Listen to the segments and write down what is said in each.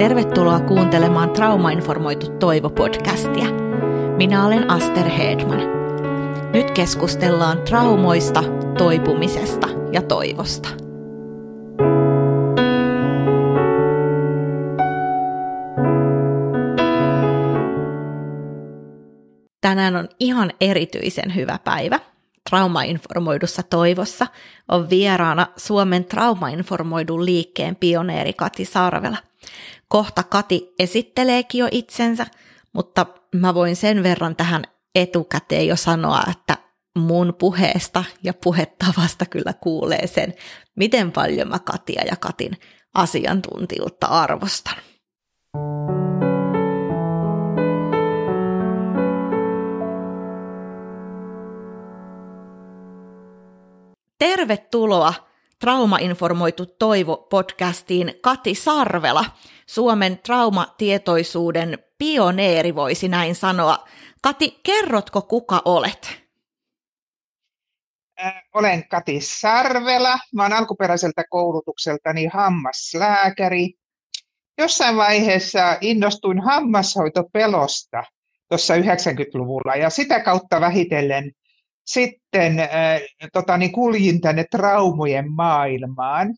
Tervetuloa kuuntelemaan Traumainformoitu Toivo-podcastia. Minä olen Aster Hedman. Nyt keskustellaan traumoista, toipumisesta ja toivosta. Tänään on ihan erityisen hyvä päivä. Traumainformoidussa Toivossa on vieraana Suomen Traumainformoidun liikkeen pioneeri Kati Sarvela. Kohta Kati esitteleekin jo itsensä, mutta mä voin sen verran tähän etukäteen jo sanoa, että mun puheesta ja puhettavasta kyllä kuulee sen, miten paljon mä Katia ja Katin asiantuntijuutta arvostan. Tervetuloa Traumainformoitu Toivo-podcastiin Kati Sarvela, Suomen traumatietoisuuden pioneeri, voisi näin sanoa. Kati, kerrotko kuka olet? Olen Kati Sarvela. Mä olen alkuperäiseltä koulutukseltani hammaslääkäri. Jossain vaiheessa innostuin hammashoitopelosta tuossa 90-luvulla ja sitä kautta vähitellen sitten kuljin tänne traumojen maailmaan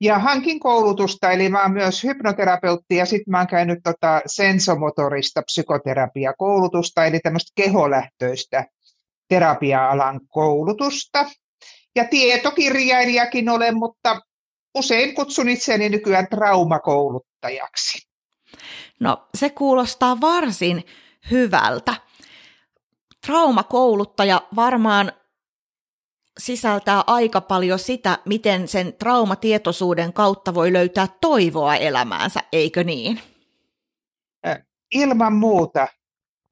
ja hankin koulutusta, eli mä oon myös hypnoterapeutti ja sitten mä oon käynyt sensomotorista psykoterapiakoulutusta, eli tämmöistä keholähtöistä terapia-alan koulutusta. Ja tietokirjailijakin olen, mutta usein kutsun itseäni nykyään traumakouluttajaksi. No, se kuulostaa varsin hyvältä. Traumakouluttaja varmaan sisältää aika paljon sitä, miten sen traumatietoisuuden kautta voi löytää toivoa elämäänsä, eikö niin? Ilman muuta.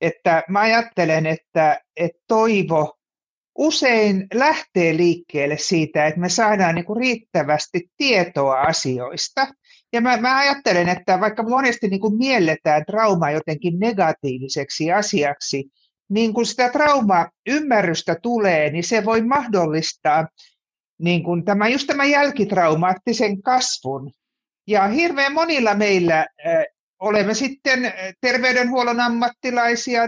Että mä ajattelen, että toivo usein lähtee liikkeelle siitä, että me saadaan niin kuin riittävästi tietoa asioista. Ja mä ajattelen, että vaikka monesti niin kuin mielletään trauma jotenkin negatiiviseksi asiaksi, niin kun sitä trauma-ymmärrystä tulee, niin se voi mahdollistaa niin kun tämä jälkitraumaattisen kasvun. Ja hirveän monilla meillä olemme sitten terveydenhuollon ammattilaisia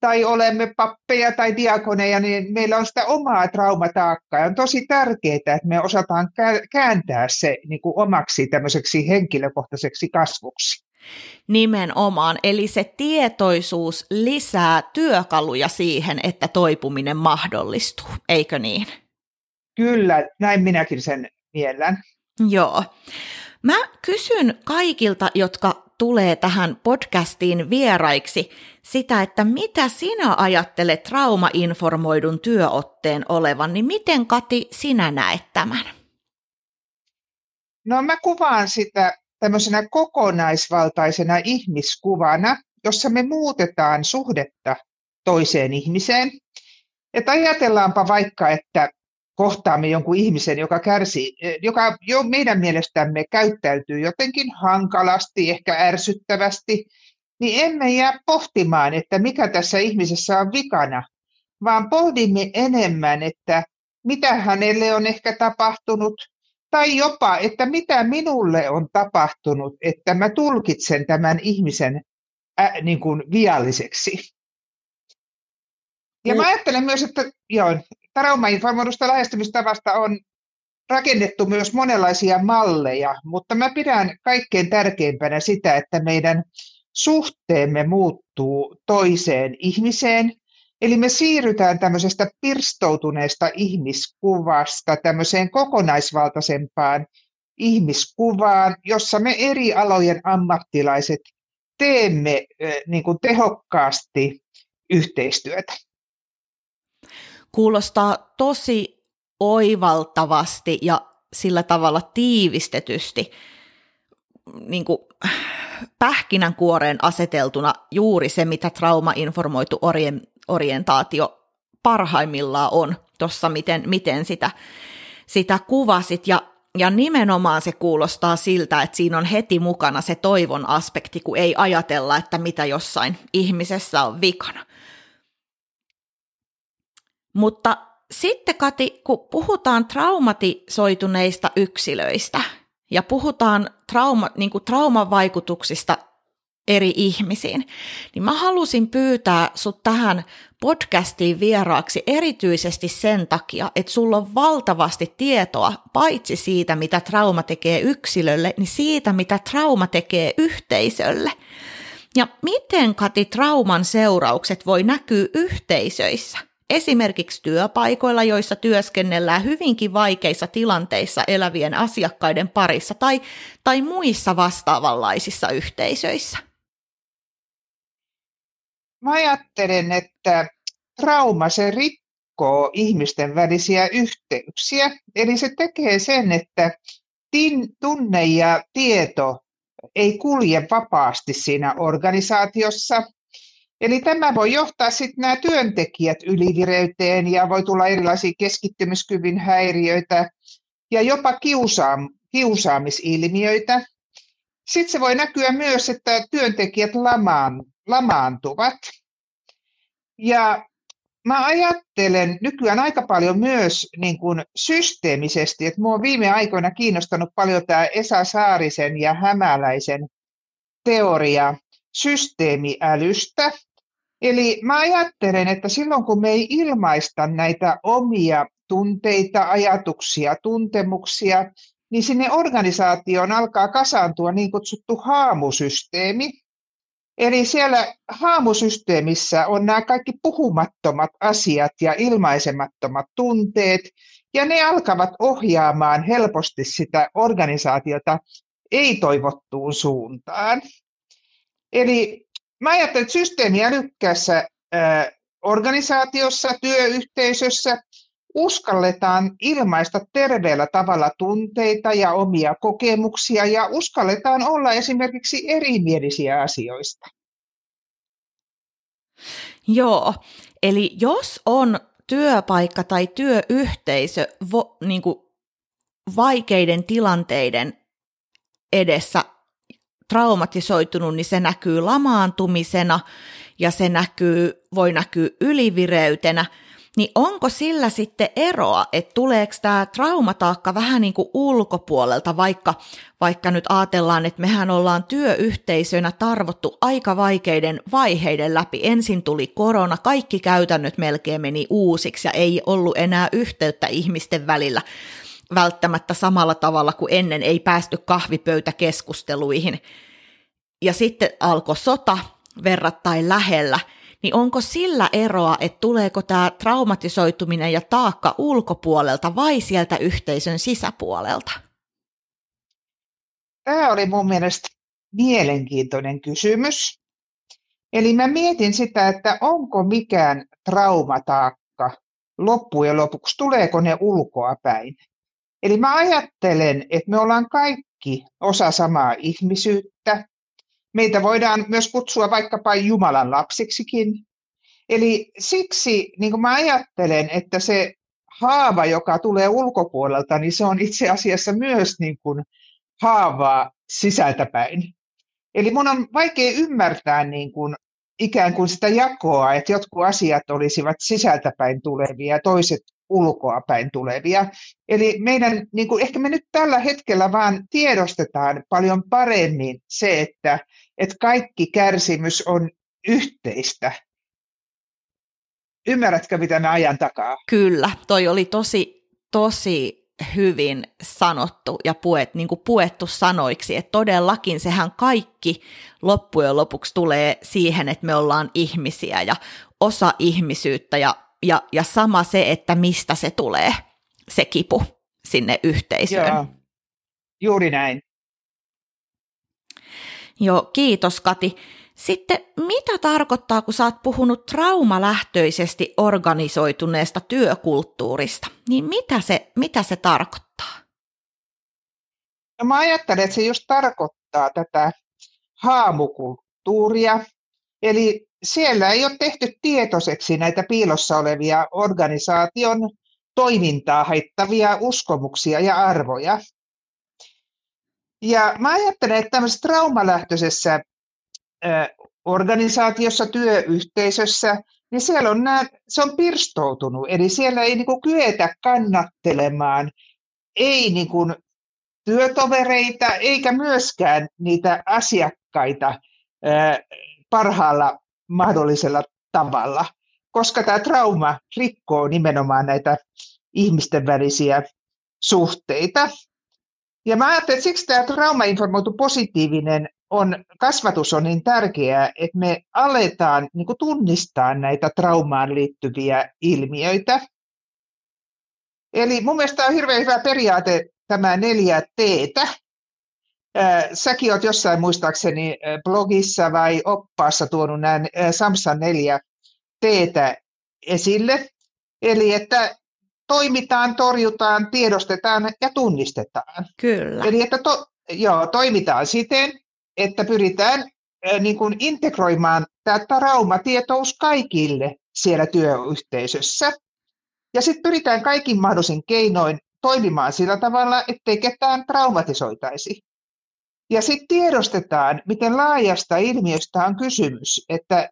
tai olemme pappeja tai diakoneja, niin meillä on sitä omaa traumataakkaa. Ja on tosi tärkeää, että me osataan kääntää se niin kun omaksi tämmöiseksi henkilökohtaiseksi kasvuksi. Nimenomaan, eli se tietoisuus lisää työkaluja siihen, että toipuminen mahdollistuu, eikö niin? Kyllä, näin minäkin sen miellän. Joo. Mä kysyn kaikilta, jotka tulee tähän podcastiin vieraiksi, sitä, että mitä sinä ajattelet traumainformoidun työotteen olevan, niin miten Kati sinä näet tämän? No mä kuvaan sitä tämmöisenä kokonaisvaltaisena ihmiskuvana, jossa me muutetaan suhdetta toiseen ihmiseen. Että ajatellaanpa vaikka, että kohtaamme jonkun ihmisen, joka kärsii, joka jo meidän mielestämme käyttäytyy jotenkin hankalasti, ehkä ärsyttävästi, niin emme jää pohtimaan, että mikä tässä ihmisessä on vikana, vaan pohdimme enemmän, että mitä hänelle on ehkä tapahtunut, tai jopa, että mitä minulle on tapahtunut, että mä tulkitsen tämän ihmisen vialliseksi. Ja mä ajattelen myös, että traumainformoidusta lähestymistavasta on rakennettu myös monenlaisia malleja, mutta mä pidän kaikkein tärkeimpänä sitä, että meidän suhteemme muuttuu toiseen ihmiseen. Eli me siirrytään tämmöisestä pirstoutuneesta ihmiskuvasta tämmöiseen kokonaisvaltaisempaan ihmiskuvaan, jossa me eri alojen ammattilaiset teemme tehokkaasti yhteistyötä. Kuulostaa tosi oivaltavasti ja sillä tavalla tiivistetysti pähkinänkuoreen aseteltuna juuri se, mitä traumainformoitu orientaatio parhaimmillaan on tuossa, miten sitä kuvasit. Ja nimenomaan se kuulostaa siltä, että siinä on heti mukana se toivon aspekti, kun ei ajatella, että mitä jossain ihmisessä on vikana. Mutta sitten Kati, kun puhutaan traumatisoituneista yksilöistä ja puhutaan trauman vaikutuksista eri ihmisiin, niin mä halusin pyytää sut tähän podcastiin vieraaksi erityisesti sen takia, että sulla on valtavasti tietoa paitsi siitä, mitä trauma tekee yksilölle, niin siitä, mitä trauma tekee yhteisölle. Ja miten, Kati, trauman seuraukset voi näkyä yhteisöissä, esimerkiksi työpaikoilla, joissa työskennellään hyvinkin vaikeissa tilanteissa elävien asiakkaiden parissa tai muissa vastaavanlaisissa yhteisöissä? Mä ajattelen, että trauma se rikkoo ihmisten välisiä yhteyksiä, eli se tekee sen, että tunne ja tieto ei kulje vapaasti siinä organisaatiossa. Eli tämä voi johtaa sitten nämä työntekijät ylivireyteen ja voi tulla erilaisia keskittymiskyvyn häiriöitä ja jopa kiusaamisilmiöitä. Sitten se voi näkyä myös, että työntekijät lamaantuvat. Ja mä ajattelen nykyään aika paljon myös niin kuin systeemisesti, että minua on viime aikoina kiinnostanut paljon tämä Esa Saarisen ja Hämäläisen teoria systeemiälystä. Eli mä ajattelen, että silloin kun me ei ilmaista näitä omia tunteita, ajatuksia, tuntemuksia, niin sinne organisaatioon alkaa kasaantua niin kutsuttu haamusysteemi. Eli siellä haamusysteemissä on nämä kaikki puhumattomat asiat ja ilmaisemattomat tunteet, ja ne alkavat ohjaamaan helposti sitä organisaatiota ei-toivottuun suuntaan. Eli mä ajattelen, että systeemiälykkäässä organisaatiossa, työyhteisössä uskalletaan ilmaista terveellä tavalla tunteita ja omia kokemuksia ja uskalletaan olla esimerkiksi erimielisiä asioista. Joo, eli jos on työpaikka tai työyhteisö niin kuin vaikeiden tilanteiden edessä traumatisoitunut, niin se näkyy lamaantumisena ja se voi näkyä ylivireytenä, niin onko sillä sitten eroa, että tuleeko tämä traumataakka vähän niin kuin ulkopuolelta, vaikka nyt ajatellaan, että mehän ollaan työyhteisönä tarvottu aika vaikeiden vaiheiden läpi. Ensin tuli korona, kaikki käytännöt melkein meni uusiksi ja ei ollut enää yhteyttä ihmisten välillä välttämättä samalla tavalla kuin ennen, ei päästy kahvipöytäkeskusteluihin. Ja sitten alkoi sota verrattain lähellä. Niin onko sillä eroa, että tuleeko tämä traumatisoituminen ja taakka ulkopuolelta vai sieltä yhteisön sisäpuolelta? Tämä oli mun mielestä mielenkiintoinen kysymys. Eli mä mietin sitä, että onko mikään traumataakka loppujen lopuksi, tuleeko ne ulkoa päin. Eli mä ajattelen, että me ollaan kaikki osa samaa ihmisyyttä. Meitä voidaan myös kutsua vaikkapa Jumalan lapsiksikin. Eli siksi niin kuin mä ajattelen, että se haava, joka tulee ulkopuolelta, niin se on itse asiassa myös niin kuin haavaa sisältäpäin. Eli mun on vaikea ymmärtää niin kuin ikään kuin sitä jakoa, että jotkut asiat olisivat sisältäpäin tulevia ja toiset ulkoa päin tulevia. Eli meidän, niin kuin ehkä me nyt tällä hetkellä vaan tiedostetaan paljon paremmin se, että kaikki kärsimys on yhteistä. Ymmärrätkö, mitä mä ajan takaa? Kyllä, toi oli tosi hyvin sanottu ja puettu sanoiksi, että todellakin sehän kaikki loppujen lopuksi tulee siihen, että me ollaan ihmisiä ja osa ihmisyyttä ja sama se, että mistä se tulee, se kipu sinne yhteisöön. Joo, juuri näin. Joo, kiitos Kati. Sitten mitä tarkoittaa, kun sä oot puhunut traumalähtöisesti organisoituneesta työkulttuurista, niin mitä se tarkoittaa? No mä ajattelen, että se just tarkoittaa tätä haamukulttuuria, eli siellä ei ole tehty tietoiseksi näitä piilossa olevia organisaation toimintaa haittavia uskomuksia ja arvoja. Ja mä ajattelen, että tämmöisessä traumalähtöisessä organisaatiossa, työyhteisössä, niin siellä on se on pirstoutunut, eli siellä ei niin kuin kyetä kannattelemaan, ei niin kuin työtovereita eikä myöskään niitä asiakkaita parhaalla mahdollisella tavalla, koska tämä trauma rikkoo nimenomaan näitä ihmisten välisiä suhteita. Ja mä ajattelin, että siksi tämä traumainformoitu positiivinen kasvatus on niin tärkeää, että me aletaan niin kuin tunnistaa näitä traumaan liittyviä ilmiöitä. Eli mun mielestä on hirveän hyvä periaate tämä 4T:tä. Säkin olet jossain muistaakseni blogissa vai oppaassa tuonut nämä SAMSHAn 4T:tä esille. Eli että toimitaan, torjutaan, tiedostetaan ja tunnistetaan. Kyllä. Eli että toimitaan siten, että pyritään niin kuin integroimaan tämä traumatietous kaikille siellä työyhteisössä. Ja sitten pyritään kaikin mahdollisin keinoin toimimaan sillä tavalla, ettei ketään traumatisoitaisi. Ja sitten tiedostetaan, miten laajasta ilmiöstä on kysymys. Että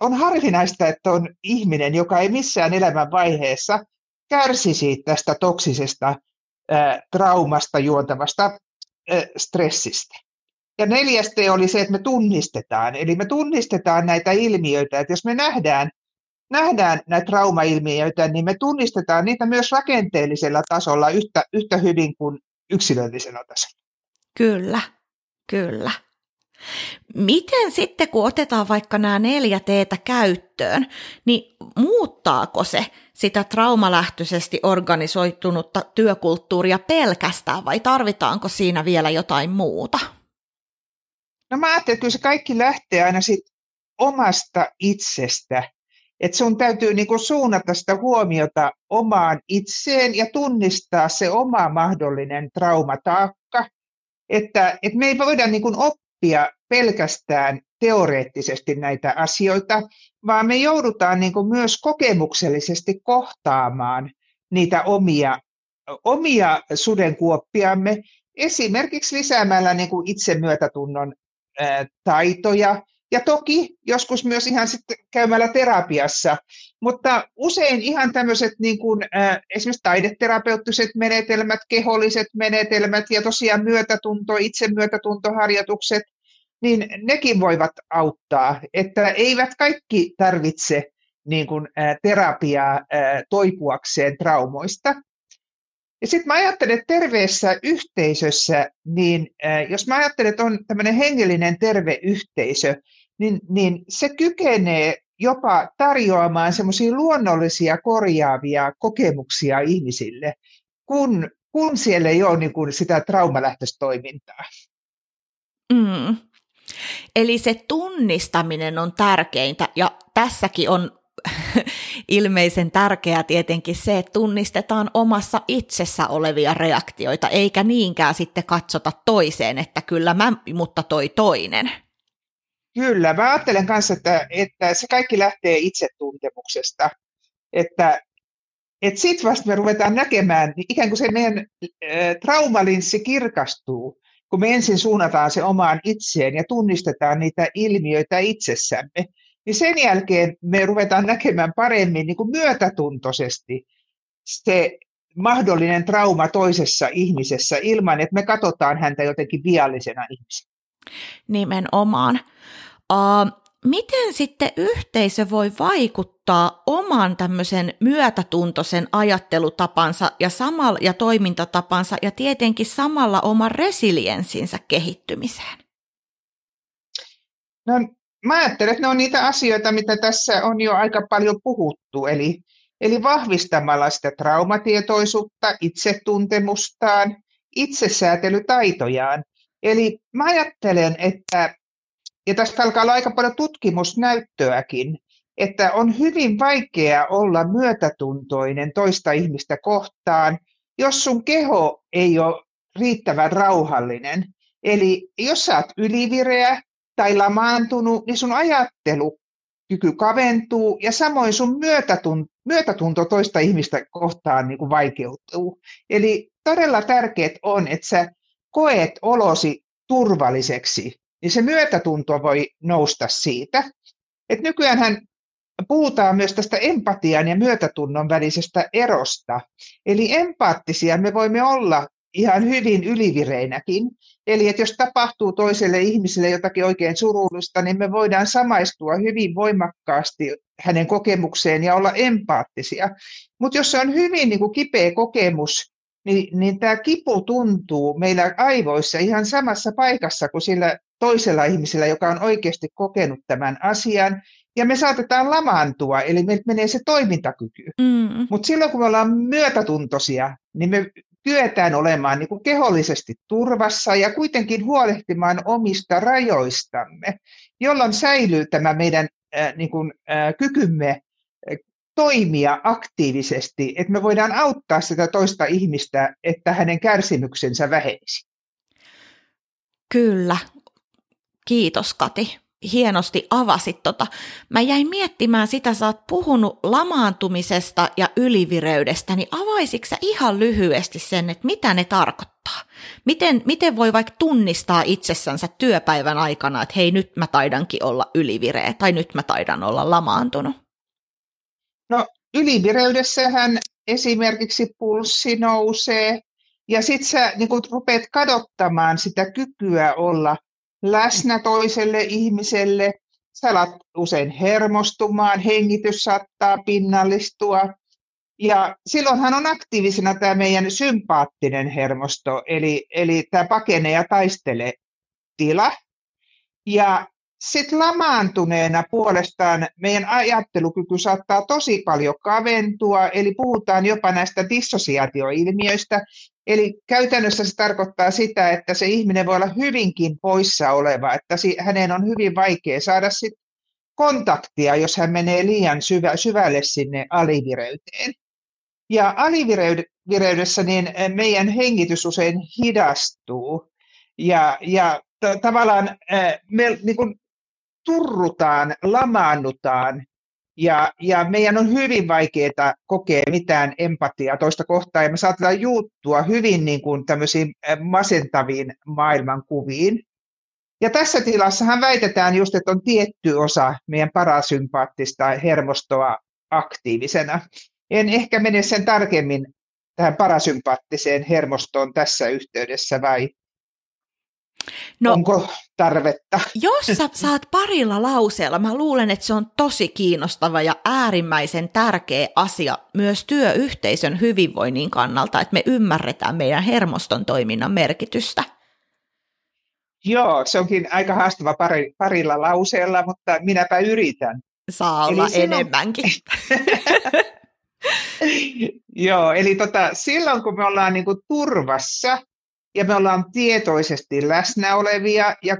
on harvinaista, että on ihminen, joka ei missään elämänvaiheessa kärsisi tästä toksisesta traumasta juontavasta stressistä. Ja 4T oli se, että me tunnistetaan. Eli me tunnistetaan näitä ilmiöitä, että jos me nähdään näitä traumailmiöitä, niin me tunnistetaan niitä myös rakenteellisella tasolla yhtä hyvin kuin yksilöllisellä tasolla. Kyllä, kyllä. Miten sitten, kun otetaan vaikka nämä 4T:tä käyttöön, niin muuttaako se sitä traumalähtöisesti organisoitunutta työkulttuuria pelkästään vai tarvitaanko siinä vielä jotain muuta? No mä ajattelin, että kyllä se kaikki lähtee aina sit omasta itsestä. Että sun täytyy niinku suunnata sitä huomiota omaan itseen ja tunnistaa se oma mahdollinen traumataakka. Että me ei voida niinku oppia pelkästään teoreettisesti näitä asioita, vaan me joudutaan niinku myös kokemuksellisesti kohtaamaan niitä omia sudenkuoppiamme. Esimerkiksi lisäämällä niinku itsemyötätunnon taitoja. Ja toki joskus myös ihan sitten käymällä terapiassa, mutta usein ihan tämmöiset niin kuin, esimerkiksi taideterapeuttiset menetelmät, keholliset menetelmät ja tosiaan itsemyötätuntoharjoitukset, niin nekin voivat auttaa, että eivät kaikki tarvitse niin kuin, terapiaa toipuakseen traumoista. Ja sitten mä ajattelen, että terveessä yhteisössä, niin jos mä ajattelen, että on tämmöinen hengellinen terve yhteisö, niin se kykenee jopa tarjoamaan semmoisia luonnollisia korjaavia kokemuksia ihmisille, kun siellä ei ole niin kuin sitä traumalähtöistä toimintaa. Mm. Eli se tunnistaminen on tärkeintä, ja tässäkin on ilmeisen tärkeää tietenkin se, että tunnistetaan omassa itsessä olevia reaktioita, eikä niinkään sitten katsota toiseen, että kyllä mä, mutta toi toinen. Kyllä, mä ajattelen kanssa, että se kaikki lähtee itsetuntemuksesta, että sitten vasta me ruvetaan näkemään, niin ikään kuin se meidän traumalinssi kirkastuu, kun me ensin suunnataan se omaan itseen ja tunnistetaan niitä ilmiöitä itsessämme, niin sen jälkeen me ruvetaan näkemään paremmin niin kuin myötätuntoisesti se mahdollinen trauma toisessa ihmisessä ilman, että me katsotaan häntä jotenkin viallisena ihmisenä. Nimenomaan. Miten sitten yhteisö voi vaikuttaa oman tämmöisen myötätuntoisen ajattelutapansa ja toimintatapansa ja tietenkin samalla oman resilienssinsä kehittymiseen? No, mä ajattelen, että ne on niitä asioita, mitä tässä on jo aika paljon puhuttu, eli vahvistamalla sitä traumatietoisuutta, itsetuntemustaan, itsesäätelytaitojaan. Eli mä ajattelen, että, ja tästä alkaa olla aika paljon tutkimusnäyttöäkin, että on hyvin vaikea olla myötätuntoinen toista ihmistä kohtaan, jos sun keho ei ole riittävän rauhallinen. Eli jos sä oot ylivireä tai lamaantunut, niin sun ajattelukyky kaventuu ja samoin sun myötätunto toista ihmistä kohtaan niin kuin vaikeutuu. Eli todella tärkeät on, että sä koet olosi turvalliseksi, niin se myötätunto voi nousta siitä. Et nykyäänhän puhutaan myös tästä empatian ja myötätunnon välisestä erosta. Eli empaattisia me voimme olla ihan hyvin ylivireinäkin. Eli että jos tapahtuu toiselle ihmiselle jotakin oikein surullista, niin me voidaan samaistua hyvin voimakkaasti hänen kokemukseen ja olla empaattisia. Mutta jos se on hyvin niin kuin kipeä kokemus, niin tämä kipu tuntuu meillä aivoissa ihan samassa paikassa kuin sillä toisella ihmisellä, joka on oikeasti kokenut tämän asian. Ja me saatetaan lamaantua, eli meiltä menee se toimintakyky. Mutta silloin kun me ollaan myötätuntoisia, niin me kyetään olemaan niin kuin kehollisesti turvassa ja kuitenkin huolehtimaan omista rajoistamme, jolloin säilyy tämä meidän kykymme toimia aktiivisesti, että me voidaan auttaa sitä toista ihmistä, että hänen kärsimyksensä vähenisi. Kyllä. Kiitos, Kati. Hienosti avasit tota. Mä jäin miettimään sitä, sä oot puhunut lamaantumisesta ja ylivireydestä, niin avaisitko sä ihan lyhyesti sen, että mitä ne tarkoittaa? Miten voi vaikka tunnistaa itsessänsä työpäivän aikana, että hei, nyt mä taidankin olla ylivireä tai nyt mä taidan olla lamaantunut? No, ylivireydessähän esimerkiksi pulssi nousee ja sit sä niin kun rupeat kadottamaan sitä kykyä olla läsnä toiselle ihmiselle, sä alat usein hermostumaan, hengitys saattaa pinnallistua. Ja silloinhan on aktiivisena tämä meidän sympaattinen hermosto, eli tämä pakene ja taistele tila. Ja sitten lamaantuneena puolestaan meidän ajattelukyky saattaa tosi paljon kaventua, eli puhutaan jopa näistä dissosiaatioilmiöistä. Eli käytännössä se tarkoittaa sitä, että se ihminen voi olla hyvinkin poissa oleva, että hänen on hyvin vaikea saada sit kontaktia, jos hän menee liian syvälle sinne alivireyteen. Ja alivireydessä niin meidän hengitys usein hidastuu ja tavallaan me niin kun turrutaan, lamaannutaan. Ja meidän on hyvin vaikeaa kokea mitään empatiaa toista kohtaa, ja me saatetaan juuttua hyvin niin kuin tämmöisiin masentaviin maailmankuviin. Ja tässä tilassahan väitetään just, että on tietty osa meidän parasympaattista hermostoa aktiivisena. En ehkä mene sen tarkemmin tähän parasympaattiseen hermostoon tässä yhteydessä, vai? No, onko tarvetta? Jos sä saat parilla lauseella, mä luulen, että se on tosi kiinnostava ja äärimmäisen tärkeä asia myös työyhteisön hyvinvoinnin kannalta, että me ymmärretään meidän hermoston toiminnan merkitystä. Joo, se onkin aika haastava parilla lauseella, mutta minäpä yritän. Saa olla enemmänkin. Joo, eli silloin kun me ollaan niinku turvassa, ja me ollaan tietoisesti läsnä olevia ja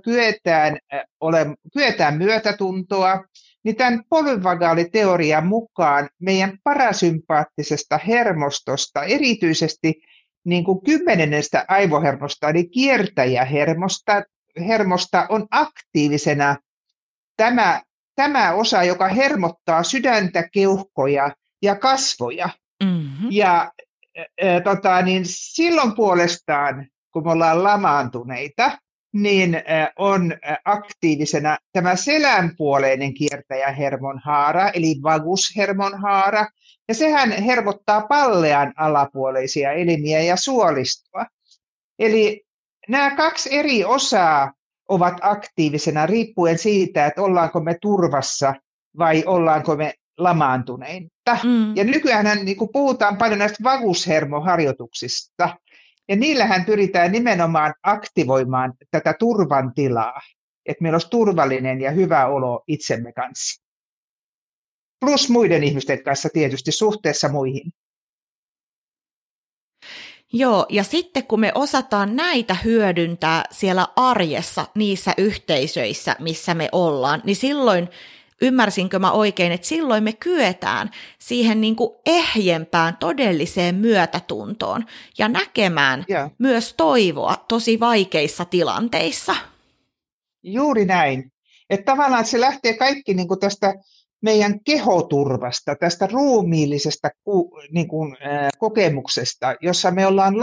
kyetään myötätuntoa, niin tämän polyvagaaliteorian mukaan meidän parasympaattisesta hermostosta, erityisesti niin kuin 10. aivohermosta, eli kiertäjähermosta on aktiivisena tämä osa, joka hermottaa sydäntä, keuhkoja ja kasvoja. Mm-hmm. Ja silloin puolestaan, kun me ollaan lamaantuneita, niin on aktiivisena tämä selänpuoleinen kiertäjähermon haara, eli vagushermon haara, ja sehän hermottaa pallean alapuoleisia elimiä ja suolistoa. Eli nämä kaksi eri osaa ovat aktiivisena riippuen siitä, että ollaanko me turvassa vai ollaanko me lamaantuneita. Mm. Ja nykyäänhän niin kuin puhutaan paljon näistä vagushermoharjoituksista, ja niillähän pyritään nimenomaan aktivoimaan tätä turvan tilaa, että meillä olisi turvallinen ja hyvä olo itsemme kanssa. Plus muiden ihmisten kanssa tietysti suhteessa muihin. Joo, ja sitten kun me osataan näitä hyödyntää siellä arjessa, niissä yhteisöissä, missä me ollaan, niin silloin, ymmärsinkö mä oikein, että silloin me kyetään siihen niin kuin ehjempään todelliseen myötätuntoon ja näkemään myös toivoa tosi vaikeissa tilanteissa. Juuri näin. Että tavallaan se lähtee kaikki niin kuin tästä meidän kehoturvasta, tästä ruumiillisesta niin kuin, kokemuksesta, jossa me ollaan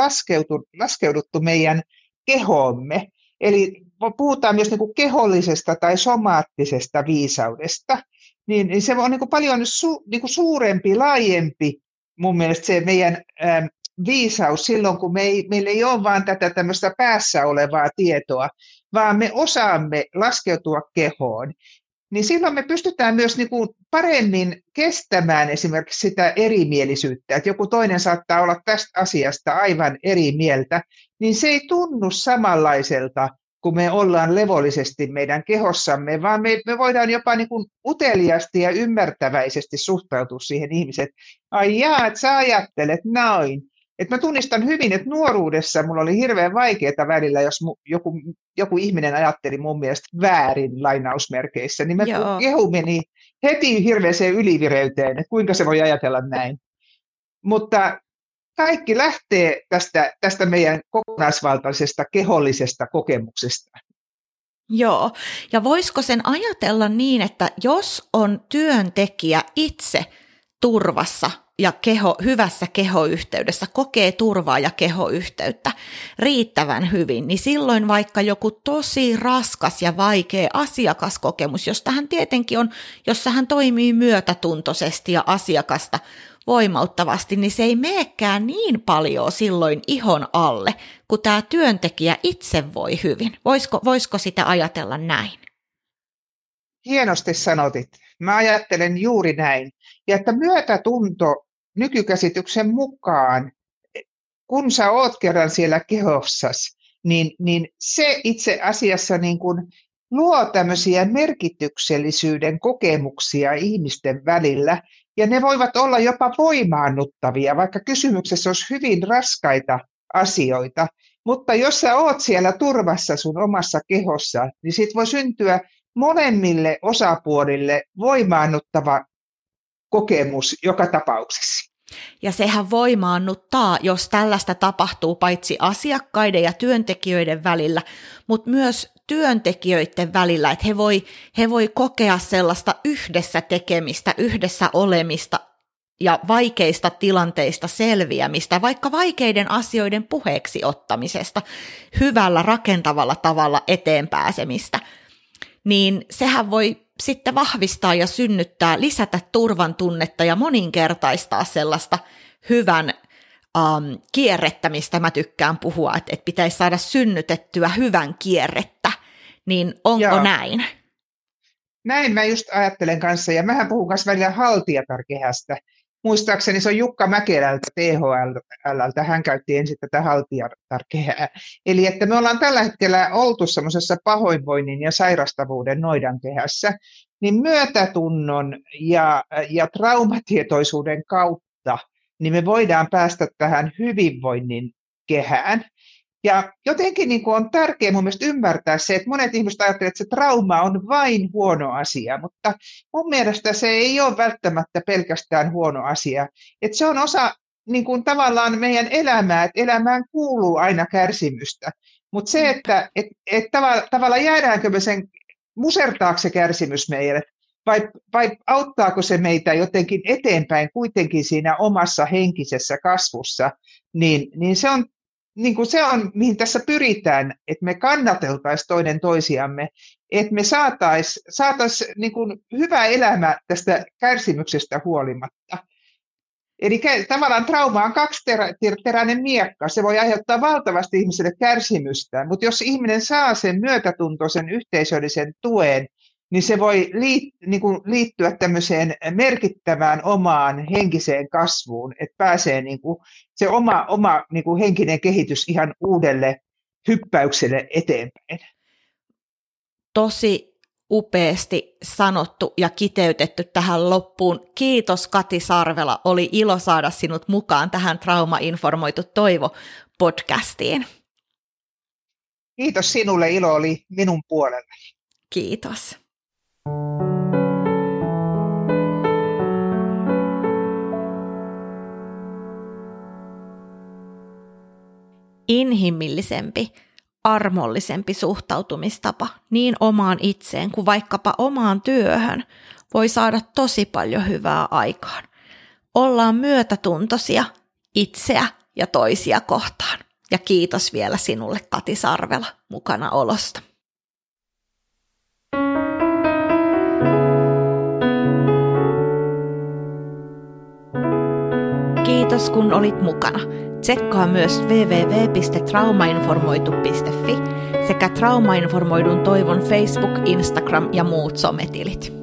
laskeuduttu meidän kehoomme. Eli puhutaan myös niin kuin kehollisesta tai somaattisesta viisaudesta, niin se on niin kuin paljon niin kuin suurempi, laajempi mun mielestä se meidän viisaus silloin, kun meillä ei ole vaan tätä tämmöistä päässä olevaa tietoa, vaan me osaamme laskeutua kehoon, niin silloin me pystytään myös niin kuin paremmin kestämään esimerkiksi sitä erimielisyyttä, että joku toinen saattaa olla tästä asiasta aivan eri mieltä, niin se ei tunnu samanlaiselta, kun me ollaan levollisesti meidän kehossamme, vaan me voidaan jopa niin kuin uteliaasti ja ymmärtäväisesti suhtautua siihen ihmiset. Ai jaa, että sä ajattelet näin. Et mä tunnistan hyvin, että nuoruudessa mulla oli hirveän vaikeaa välillä, jos joku ihminen ajatteli mun mielestä väärin lainausmerkeissä, niin kehu meni heti hirveäseen ylivireyteen, että kuinka se voi ajatella näin. Mutta kaikki lähtee tästä meidän kokonaisvaltaisesta kehollisesta kokemuksesta. Joo, ja voisiko sen ajatella niin, että jos on työntekijä itse turvassa ja hyvässä kehoyhteydessä, kokee turvaa ja kehoyhteyttä riittävän hyvin, niin silloin vaikka joku tosi raskas ja vaikea asiakaskokemus, jossa hän toimii myötätuntoisesti ja asiakasta voimauttavasti, niin se ei meekään niin paljon silloin ihon alle, kun tämä työntekijä itse voi hyvin. Voisiko sitä ajatella näin? Hienosti sanotit. Mä ajattelen juuri näin. Ja että myötätunto nykykäsityksen mukaan, kun sä oot kerran siellä kehossasi, niin se itse asiassa niin kuin luo tämmöisiä merkityksellisyyden kokemuksia ihmisten välillä, ja ne voivat olla jopa voimaannuttavia, vaikka kysymyksessä olisi hyvin raskaita asioita. Mutta jos sä oot siellä turvassa sun omassa kehossa, niin siitä voi syntyä molemmille osapuolille voimaannuttava kokemus joka tapauksessa. Ja sehän voimaannuttaa, jos tällaista tapahtuu paitsi asiakkaiden ja työntekijöiden välillä, mutta myös työntekijöiden välillä, että he voi kokea sellaista yhdessä tekemistä, yhdessä olemista ja vaikeista tilanteista selviämistä, vaikka vaikeiden asioiden puheeksi ottamisesta, hyvällä rakentavalla tavalla eteen pääsemistä, niin sehän voi sitten vahvistaa ja synnyttää, lisätä turvan tunnetta ja moninkertaistaa sellaista hyvän kierrettä, mistä mä tykkään puhua, että pitäisi saada synnytettyä hyvän kierrettä, niin onko näin? Näin mä just ajattelen kanssa, ja mähän puhun kanssa välillä haltijatarkehästä. Muistaakseni se on Jukka Mäkelältä, THL:ltä, hän käytti ensin tätä haltijatarkehää. Eli että me ollaan tällä hetkellä oltu semmoisessa pahoinvoinnin ja sairastavuuden noidankehässä, niin myötätunnon ja traumatietoisuuden kautta niin me voidaan päästä tähän hyvinvoinnin kehään. Ja jotenkin niin kuin on tärkeää mun mielestä ymmärtää se, että monet ihmiset ajattelevat, että se trauma on vain huono asia, mutta mun mielestä se ei ole välttämättä pelkästään huono asia. Että se on osa niin kuin tavallaan meidän elämää, että elämään kuuluu aina kärsimystä. Mutta se, että tavallaan jäädäänkö me sen, musertaako se kärsimys meille, vai auttaako se meitä jotenkin eteenpäin kuitenkin siinä omassa henkisessä kasvussa, niin se on mihin tässä pyritään, että me kannateltaisiin toinen toisiamme, että me saataisiin niin kuin hyvä elämä tästä kärsimyksestä huolimatta. Eli tavallaan trauma on kaksiteräinen miekka, se voi aiheuttaa valtavasti ihmiselle kärsimystä, mutta jos ihminen saa sen myötätuntoisen yhteisöllisen tuen, niin se voi liittyä tämmöiseen merkittävään omaan henkiseen kasvuun, että pääsee niin kuin se oma niin kuin henkinen kehitys ihan uudelle hyppäykselle eteenpäin. Tosi upeasti sanottu ja kiteytetty tähän loppuun. Kiitos Kati Sarvela, oli ilo saada sinut mukaan tähän Traumainformoitu Toivo-podcastiin. Kiitos sinulle, ilo oli minun puolellani. Kiitos. Inhimillisempi, armollisempi suhtautumistapa niin omaan itseen kuin vaikkapa omaan työhön voi saada tosi paljon hyvää aikaan. Ollaan myötätuntoisia itseä ja toisia kohtaan. Ja kiitos vielä sinulle, Kati Sarvela, mukana olosta. Kiitos kun olit mukana. Tsekkaa myös www.traumainformoitu.fi sekä Traumainformoidun Toivon Facebook, Instagram ja muut sometilit.